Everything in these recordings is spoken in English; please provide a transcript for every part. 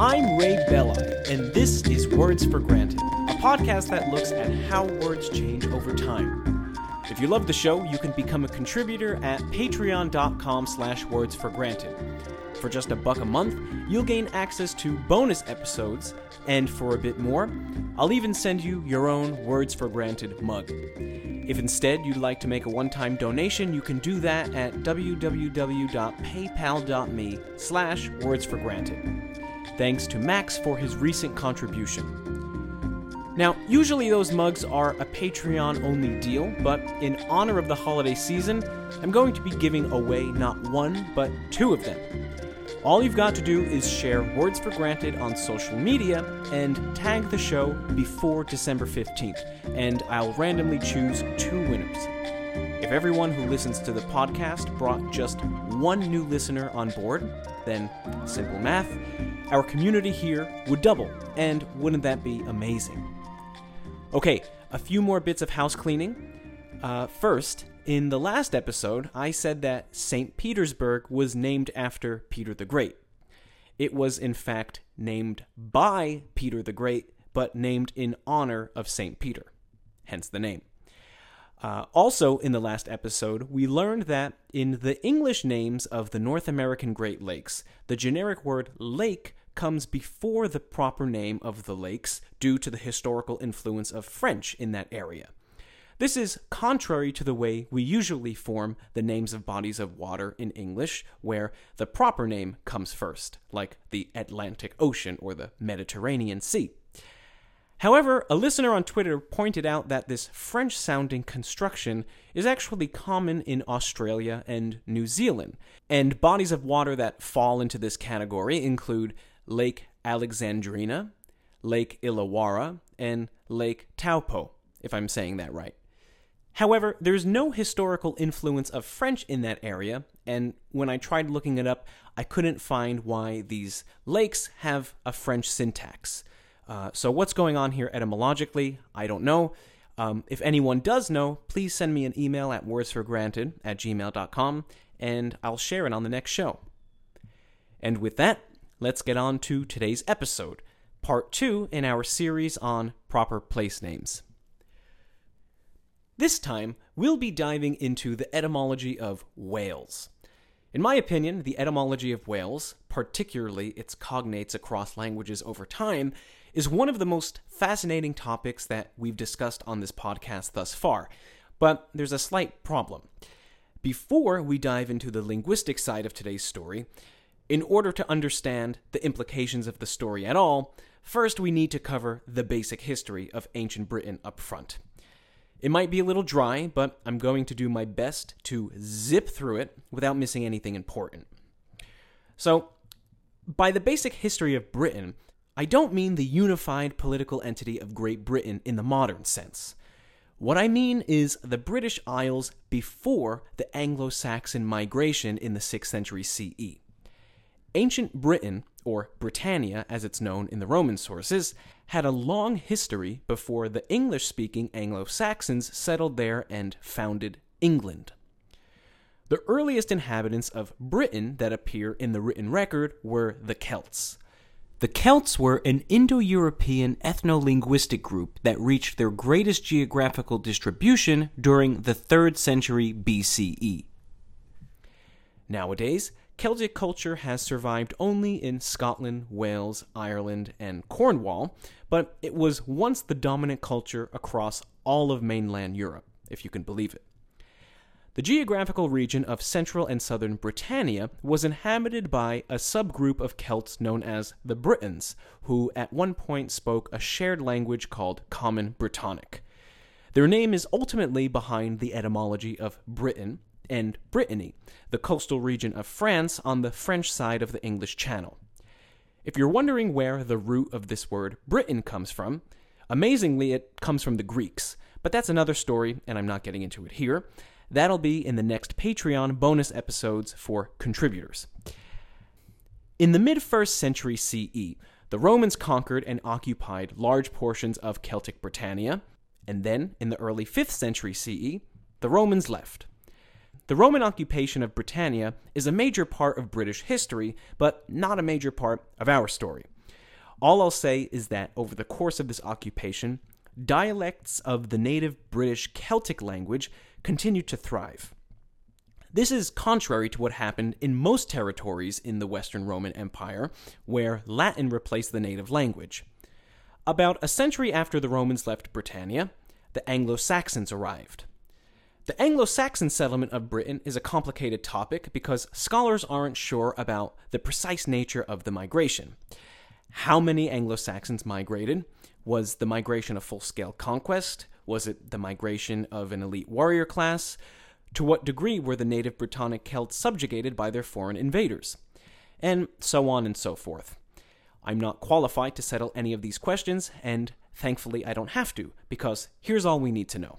I'm Ray Belli, and this is Words for Granted, a podcast that looks at how words change over time. If you love the show, you can become a contributor at patreon.com/wordsforgranted. For just $1 a month, you'll gain access to bonus episodes, and for a bit more, I'll even send you your own Words for Granted mug. If instead you'd like to make a one-time donation, you can do that at www.paypal.me/wordsforgranted. Thanks to Max for his recent contribution. Now, usually those mugs are a Patreon-only deal, but in honor of the holiday season, I'm going to be giving away not one, but two of them. All you've got to do is share Words for Granted on social media and tag the show before December 15th, and I'll randomly choose two winners. If everyone who listens to the podcast brought just one new listener on board, then, simple math, our community here would double, and wouldn't that be amazing? Okay, a few more bits of house cleaning. First, in the last episode, I said that St. Petersburg was named after Peter the Great. It was, in fact, named by Peter the Great, but named in honor of St. Peter, hence the name. Also, in the last episode, we learned that in the English names of the North American Great Lakes, the generic word lake comes before the proper name of the lakes due to the historical influence of French in that area. This is contrary to the way we usually form the names of bodies of water in English, where the proper name comes first, like the Atlantic Ocean or the Mediterranean Sea. However, a listener on Twitter pointed out that this French-sounding construction is actually common in Australia and New Zealand, and bodies of water that fall into this category include Lake Alexandrina, Lake Illawarra, and Lake Taupo, if I'm saying that right. However, there's no historical influence of French in that area, and when I tried looking it up, I couldn't find why these lakes have a French syntax. So what's going on here etymologically, I don't know. If anyone does know, please send me an email at wordsforgranted@gmail.com, and I'll share it on the next show. And with that, let's get on to today's episode, part 2 in our series on proper place names. This time, we'll be diving into the etymology of Wales. In my opinion, the etymology of Wales, particularly its cognates across languages over time, is one of the most fascinating topics that we've discussed on this podcast thus far. But there's a slight problem. Before we dive into the linguistic side of today's story, in order to understand the implications of the story at all, first we need to cover the basic history of ancient Britain up front. It might be a little dry, but I'm going to do my best to zip through it without missing anything important. So, by the basic history of Britain, I don't mean the unified political entity of Great Britain in the modern sense. What I mean is the British Isles before the Anglo-Saxon migration in the 6th century CE. Ancient Britain, or Britannia as it's known in the Roman sources, had a long history before the English-speaking Anglo-Saxons settled there and founded England. The earliest inhabitants of Britain that appear in the written record were the Celts. The Celts were an Indo-European ethno-linguistic group that reached their greatest geographical distribution during the 3rd century BCE. Nowadays, Celtic culture has survived only in Scotland, Wales, Ireland, and Cornwall, but it was once the dominant culture across all of mainland Europe, if you can believe it. The geographical region of central and southern Britannia was inhabited by a subgroup of Celts known as the Britons, who at one point spoke a shared language called Common Brittonic. Their name is ultimately behind the etymology of Britain, and Brittany, the coastal region of France on the French side of the English Channel. If you're wondering where the root of this word Britain comes from, amazingly it comes from the Greeks, but that's another story and I'm not getting into it here. That'll be in the next Patreon bonus episodes for contributors. In the mid-1st century CE, the Romans conquered and occupied large portions of Celtic Britannia, and then, in the early 5th century CE, the Romans left. The Roman occupation of Britannia is a major part of British history, but not a major part of our story. All I'll say is that over the course of this occupation, dialects of the native British Celtic language continued to thrive. This is contrary to what happened in most territories in the Western Roman Empire, where Latin replaced the native language. About a century after the Romans left Britannia, the Anglo-Saxons arrived. The Anglo-Saxon settlement of Britain is a complicated topic because scholars aren't sure about the precise nature of the migration. How many Anglo-Saxons migrated? Was the migration a full-scale conquest? Was it the migration of an elite warrior class? To what degree were the native Brittonic Celts subjugated by their foreign invaders? And so on and so forth. I'm not qualified to settle any of these questions, and thankfully I don't have to, because here's all we need to know.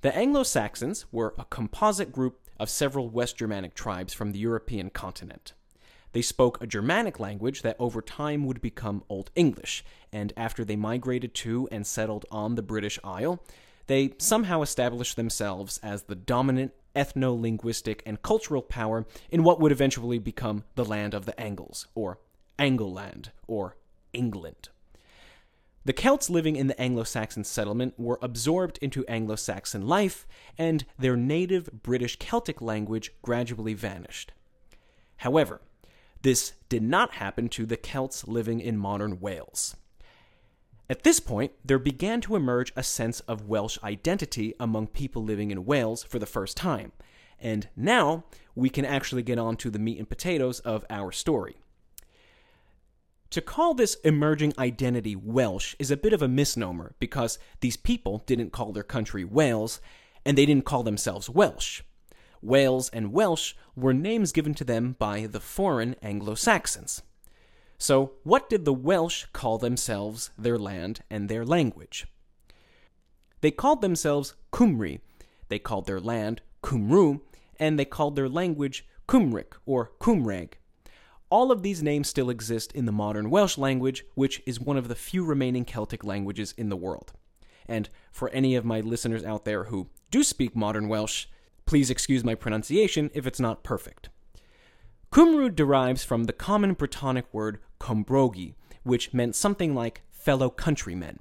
The Anglo-Saxons were a composite group of several West Germanic tribes from the European continent. They spoke a Germanic language that over time would become Old English, and after they migrated to and settled on the British Isle, they somehow established themselves as the dominant ethno-linguistic and cultural power in what would eventually become the land of the Angles, or Angoland, or England. The Celts living in the Anglo-Saxon settlement were absorbed into Anglo-Saxon life, and their native British Celtic language gradually vanished. However, this did not happen to the Celts living in modern Wales. At this point, there began to emerge a sense of Welsh identity among people living in Wales for the first time, and now we can actually get on to the meat and potatoes of our story. To call this emerging identity Welsh is a bit of a misnomer because these people didn't call their country Wales, and they didn't call themselves Welsh. Wales and Welsh were names given to them by the foreign Anglo-Saxons. So, what did the Welsh call themselves, their land, and their language? They called themselves Cymry, they called their land Cymru, and they called their language Cymric or Cymraeg. All of these names still exist in the modern Welsh language, which is one of the few remaining Celtic languages in the world. And for any of my listeners out there who do speak modern Welsh, please excuse my pronunciation if it's not perfect. Cymru derives from the Common Brittonic word Cymrogi, which meant something like fellow countrymen.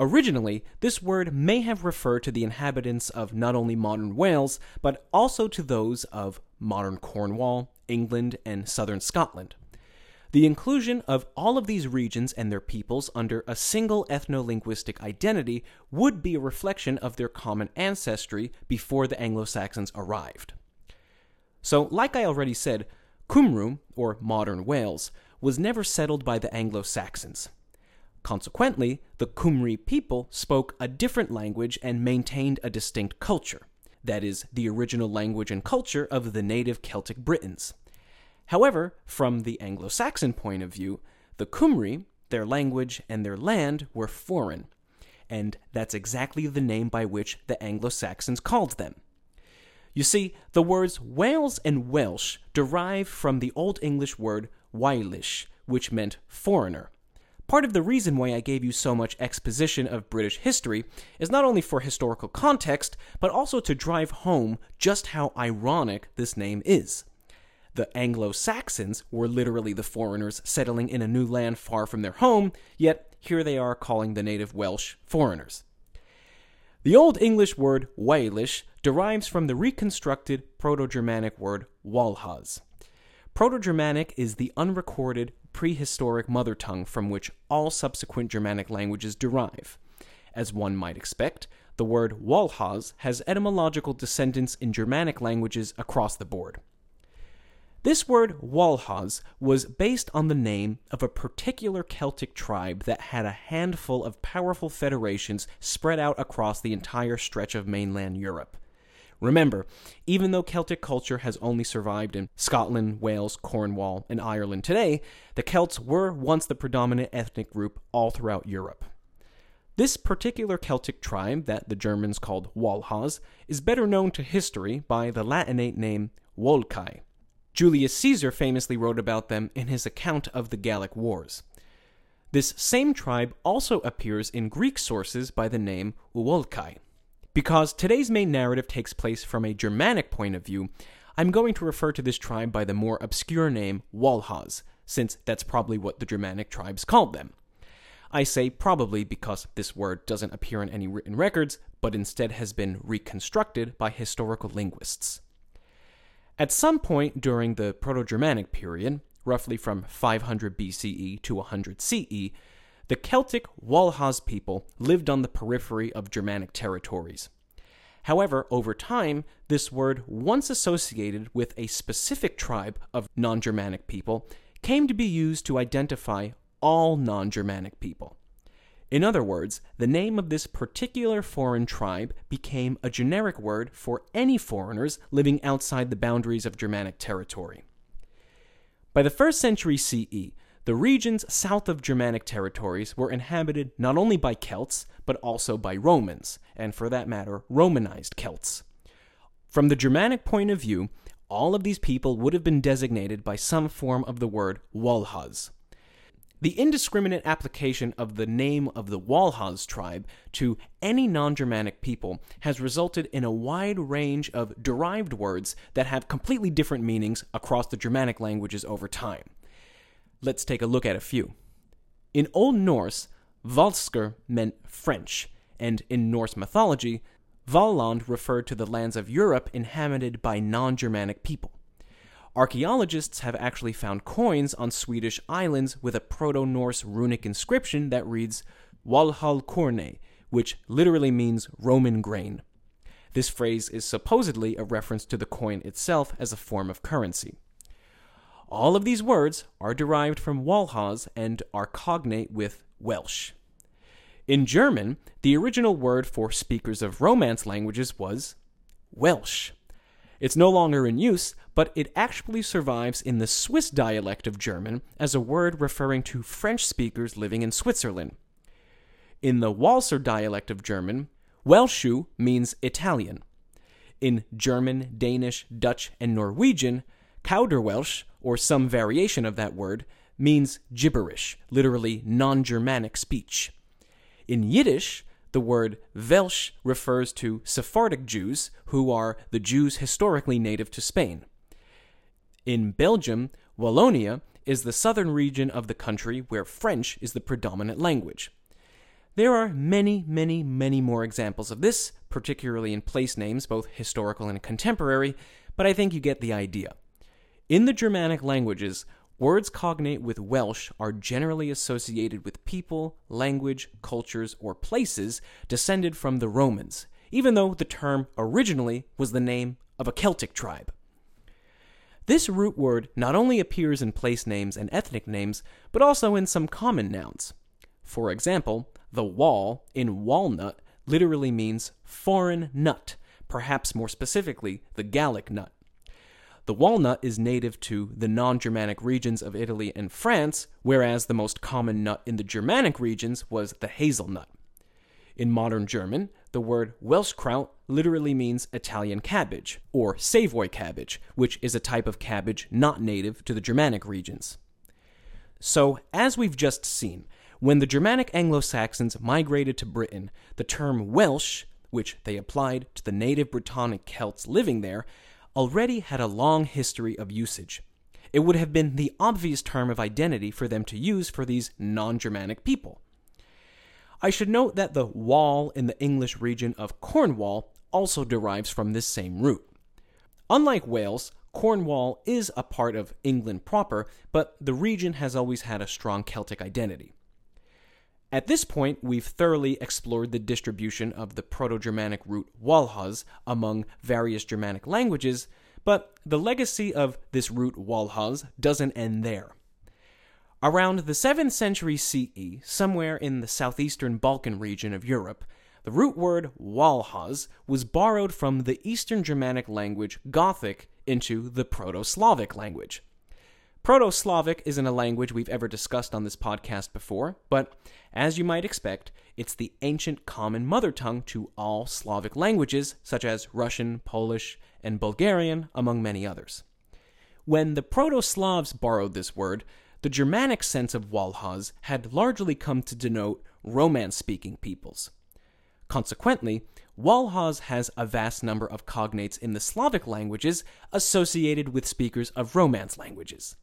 Originally, this word may have referred to the inhabitants of not only modern Wales, but also to those of modern Cornwall, England, and southern Scotland. The inclusion of all of these regions and their peoples under a single ethno-linguistic identity would be a reflection of their common ancestry before the Anglo-Saxons arrived. So, like I already said, Cymru, or modern Wales, was never settled by the Anglo-Saxons. Consequently, the Cymry people spoke a different language and maintained a distinct culture, that is, the original language and culture of the native Celtic Britons. However, from the Anglo-Saxon point of view, the Cymry, their language, and their land were foreign, and that's exactly the name by which the Anglo-Saxons called them. You see, the words Wales and Welsh derive from the Old English word Waelish, which meant foreigner. Part of the reason why I gave you so much exposition of British history is not only for historical context, but also to drive home just how ironic this name is. The Anglo-Saxons were literally the foreigners settling in a new land far from their home, yet here they are calling the native Welsh foreigners. The Old English word Waelish derives from the reconstructed Proto-Germanic word Walhaz. Proto-Germanic is the unrecorded prehistoric mother tongue from which all subsequent Germanic languages derive. As one might expect, the word Walhaz has etymological descendants in Germanic languages across the board. This word Walhaz was based on the name of a particular Celtic tribe that had a handful of powerful federations spread out across the entire stretch of mainland Europe. Remember, even though Celtic culture has only survived in Scotland, Wales, Cornwall, and Ireland today, the Celts were once the predominant ethnic group all throughout Europe. This particular Celtic tribe that the Germans called Walhaz is better known to history by the Latinate name Volcae. Julius Caesar famously wrote about them in his account of the Gallic Wars. This same tribe also appears in Greek sources by the name Volcae. Because today's main narrative takes place from a Germanic point of view, I'm going to refer to this tribe by the more obscure name Walhaz, since that's probably what the Germanic tribes called them. I say probably because this word doesn't appear in any written records, but instead has been reconstructed by historical linguists. At some point during the Proto-Germanic period, roughly from 500 BCE to 100 CE, the Celtic Walhaz people lived on the periphery of Germanic territories. However, over time, this word, once associated with a specific tribe of non-Germanic people, came to be used to identify all non-Germanic people. In other words, the name of this particular foreign tribe became a generic word for any foreigners living outside the boundaries of Germanic territory. By the 1st century CE, the regions south of Germanic territories were inhabited not only by Celts, but also by Romans, and for that matter, Romanized Celts. From the Germanic point of view, all of these people would have been designated by some form of the word Walhaz. The indiscriminate application of the name of the Walhaz tribe to any non-Germanic people has resulted in a wide range of derived words that have completely different meanings across the Germanic languages over time. Let's take a look at a few. In Old Norse, Valskr meant French, and in Norse mythology, Valland referred to the lands of Europe inhabited by non-Germanic people. Archaeologists have actually found coins on Swedish islands with a Proto-Norse runic inscription that reads Walhalkorne, which literally means Roman grain. This phrase is supposedly a reference to the coin itself as a form of currency. All of these words are derived from Walhaz and are cognate with Welsh. In German, the original word for speakers of Romance languages was Welsh. It's no longer in use, but it actually survives in the Swiss dialect of German as a word referring to French speakers living in Switzerland. In the Walser dialect of German, Welschu means Italian. In German, Danish, Dutch, and Norwegian, Kauderwelsch, or some variation of that word, means gibberish, literally non-Germanic speech. In Yiddish, the word Welsh refers to Sephardic Jews, who are the Jews historically native to Spain. In Belgium, Wallonia is the southern region of the country where French is the predominant language. There are many more examples of this, particularly in place names, both historical and contemporary, but I think you get the idea. In the Germanic languages, words cognate with Welsh are generally associated with people, language, cultures, or places descended from the Romans, even though the term originally was the name of a Celtic tribe. This root word not only appears in place names and ethnic names, but also in some common nouns. For example, the wall in walnut literally means foreign nut, perhaps more specifically the Gallic nut. The walnut is native to the non-Germanic regions of Italy and France, whereas the most common nut in the Germanic regions was the hazelnut. In modern German, the word Welschkraut literally means Italian cabbage, or Savoy cabbage, which is a type of cabbage not native to the Germanic regions. So, as we've just seen, when the Germanic Anglo-Saxons migrated to Britain, the term Welsh, which they applied to the native Brittonic Celts living there, already had a long history of usage. It would have been the obvious term of identity for them to use for these non-Germanic people. I should note that the wall in the English region of Cornwall also derives from this same root. Unlike Wales, Cornwall is a part of England proper, but the region has always had a strong Celtic identity. At this point, we've thoroughly explored the distribution of the Proto-Germanic root Walhaz among various Germanic languages, but the legacy of this root Walhaz doesn't end there. Around the 7th century CE, somewhere in the southeastern Balkan region of Europe, the root word Walhaz was borrowed from the Eastern Germanic language Gothic into the Proto-Slavic language. Proto-Slavic isn't a language we've ever discussed on this podcast before, but as you might expect, it's the ancient common mother tongue to all Slavic languages, such as Russian, Polish, and Bulgarian, among many others. When the Proto-Slavs borrowed this word, the Germanic sense of Walhaz had largely come to denote Romance-speaking peoples. Consequently, Walhaz has a vast number of cognates in the Slavic languages associated with speakers of Romance languages.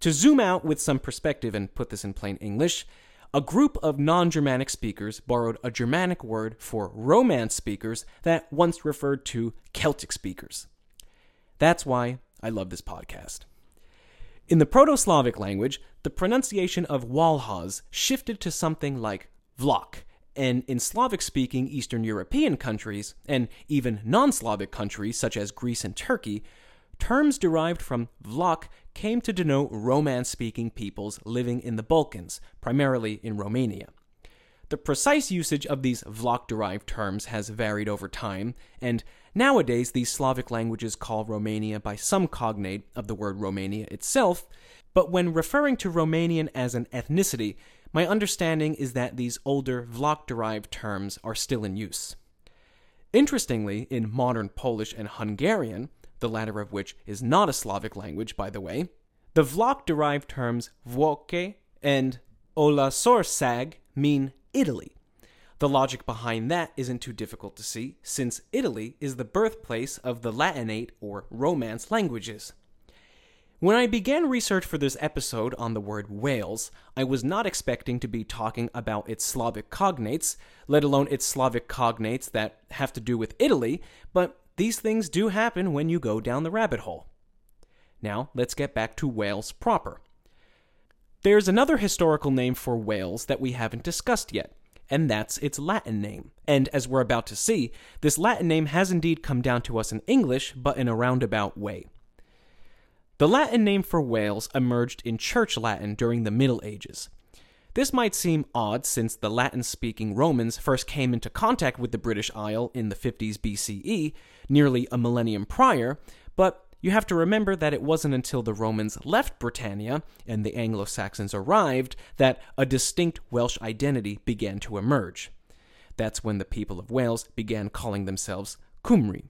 To zoom out with some perspective and put this in plain English, a group of non-Germanic speakers borrowed a Germanic word for Romance speakers that once referred to Celtic speakers. That's why I love this podcast. In the Proto-Slavic language, the pronunciation of Walhaz shifted to something like Vlock, and in Slavic-speaking Eastern European countries, and even non-Slavic countries such as Greece and Turkey, terms derived from Vlach came to denote Romance-speaking peoples living in the Balkans, primarily in Romania. The precise usage of these Vlach-derived terms has varied over time, and nowadays these Slavic languages call Romania by some cognate of the word Romania itself, but when referring to Romanian as an ethnicity, my understanding is that these older Vlach-derived terms are still in use. Interestingly, in modern Polish and Hungarian, the latter of which is not a Slavic language, by the way, the Vlach-derived terms Volcae and Olaszország mean Italy. The logic behind that isn't too difficult to see, since Italy is the birthplace of the Latinate or Romance languages. When I began research for this episode on the word Wales, I was not expecting to be talking about its Slavic cognates, let alone its Slavic cognates that have to do with Italy, but these things do happen when you go down the rabbit hole. Now, let's get back to Wales proper. There's another historical name for Wales that we haven't discussed yet, and that's its Latin name. And as we're about to see, this Latin name has indeed come down to us in English, but in a roundabout way. The Latin name for Wales emerged in Church Latin during the Middle Ages. This might seem odd since the Latin-speaking Romans first came into contact with the British Isles in the 50s BCE, nearly a millennium prior, but you have to remember that it wasn't until the Romans left Britannia and the Anglo-Saxons arrived that a distinct Welsh identity began to emerge. That's when the people of Wales began calling themselves Cymry.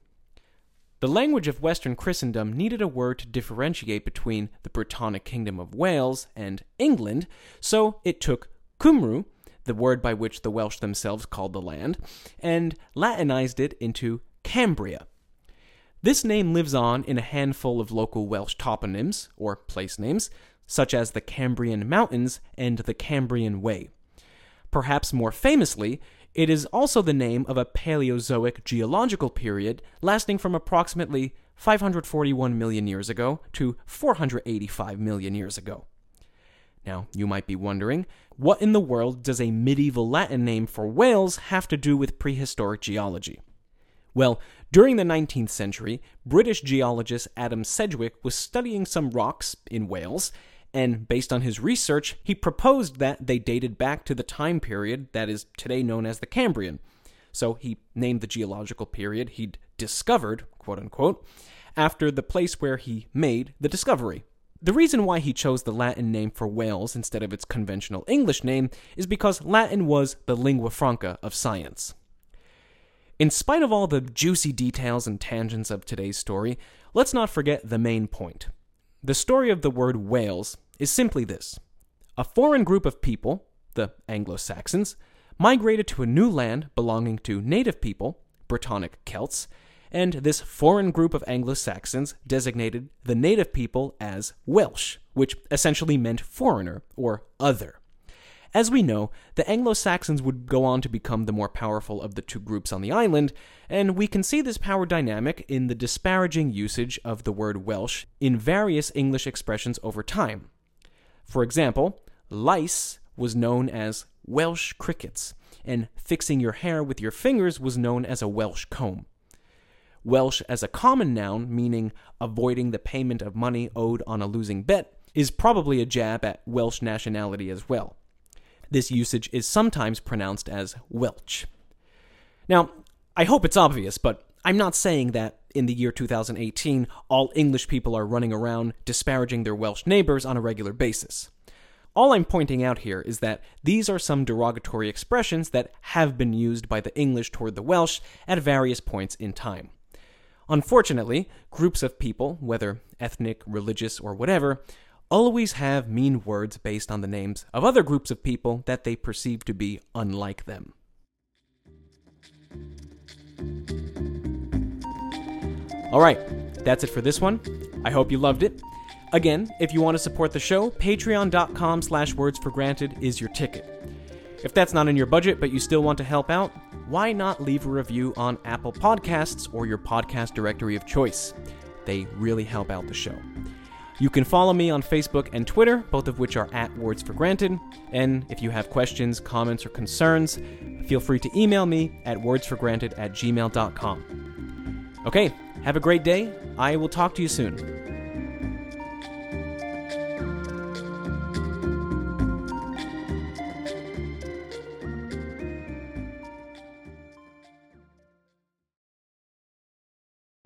The language of Western Christendom needed a word to differentiate between the Britannic Kingdom of Wales and England, so it took Cymru, the word by which the Welsh themselves called the land, and Latinized it into Cambria. This name lives on in a handful of local Welsh toponyms, or place names, such as the Cambrian Mountains and the Cambrian Way. Perhaps more famously, it is also the name of a Paleozoic geological period lasting from approximately 541 million years ago to 485 million years ago. Now, you might be wondering, what in the world does a medieval Latin name for Wales have to do with prehistoric geology? Well, during the 19th century, British geologist Adam Sedgwick was studying some rocks in Wales, and based on his research, he proposed that they dated back to the time period that is today known as the Cambrian. So he named the geological period he'd discovered, quote-unquote, after the place where he made the discovery. The reason why he chose the Latin name for Wales instead of its conventional English name is because Latin was the lingua franca of science. In spite of all the juicy details and tangents of today's story, let's not forget the main point. The story of the word Wales is simply this. A foreign group of people, the Anglo-Saxons, migrated to a new land belonging to native people, Brittonic Celts, and this foreign group of Anglo-Saxons designated the native people as Welsh, which essentially meant foreigner or other. As we know, the Anglo-Saxons would go on to become the more powerful of the two groups on the island, and we can see this power dynamic in the disparaging usage of the word Welsh in various English expressions over time. For example, lice was known as Welsh crickets, and fixing your hair with your fingers was known as a Welsh comb. Welsh as a common noun, meaning avoiding the payment of money owed on a losing bet, is probably a jab at Welsh nationality as well. This usage is sometimes pronounced as Welch. Now, I hope it's obvious, but I'm not saying that in the year 2018, all English people are running around disparaging their Welsh neighbors on a regular basis. All I'm pointing out here is that these are some derogatory expressions that have been used by the English toward the Welsh at various points in time. Unfortunately, groups of people, whether ethnic, religious, or whatever, always have mean words based on the names of other groups of people that they perceive to be unlike them. Alright, that's it for this one. I hope you loved it. Again, if you want to support the show, patreon.com/wordsforgranted is your ticket. If that's not in your budget, but you still want to help out, why not leave a review on Apple Podcasts or your podcast directory of choice? They really help out the show. You can follow me on Facebook and Twitter, both of which are @WordsForGranted. And if you have questions, comments, or concerns, feel free to email me at wordsforgranted@gmail.com. Okay, have a great day. I will talk to you soon.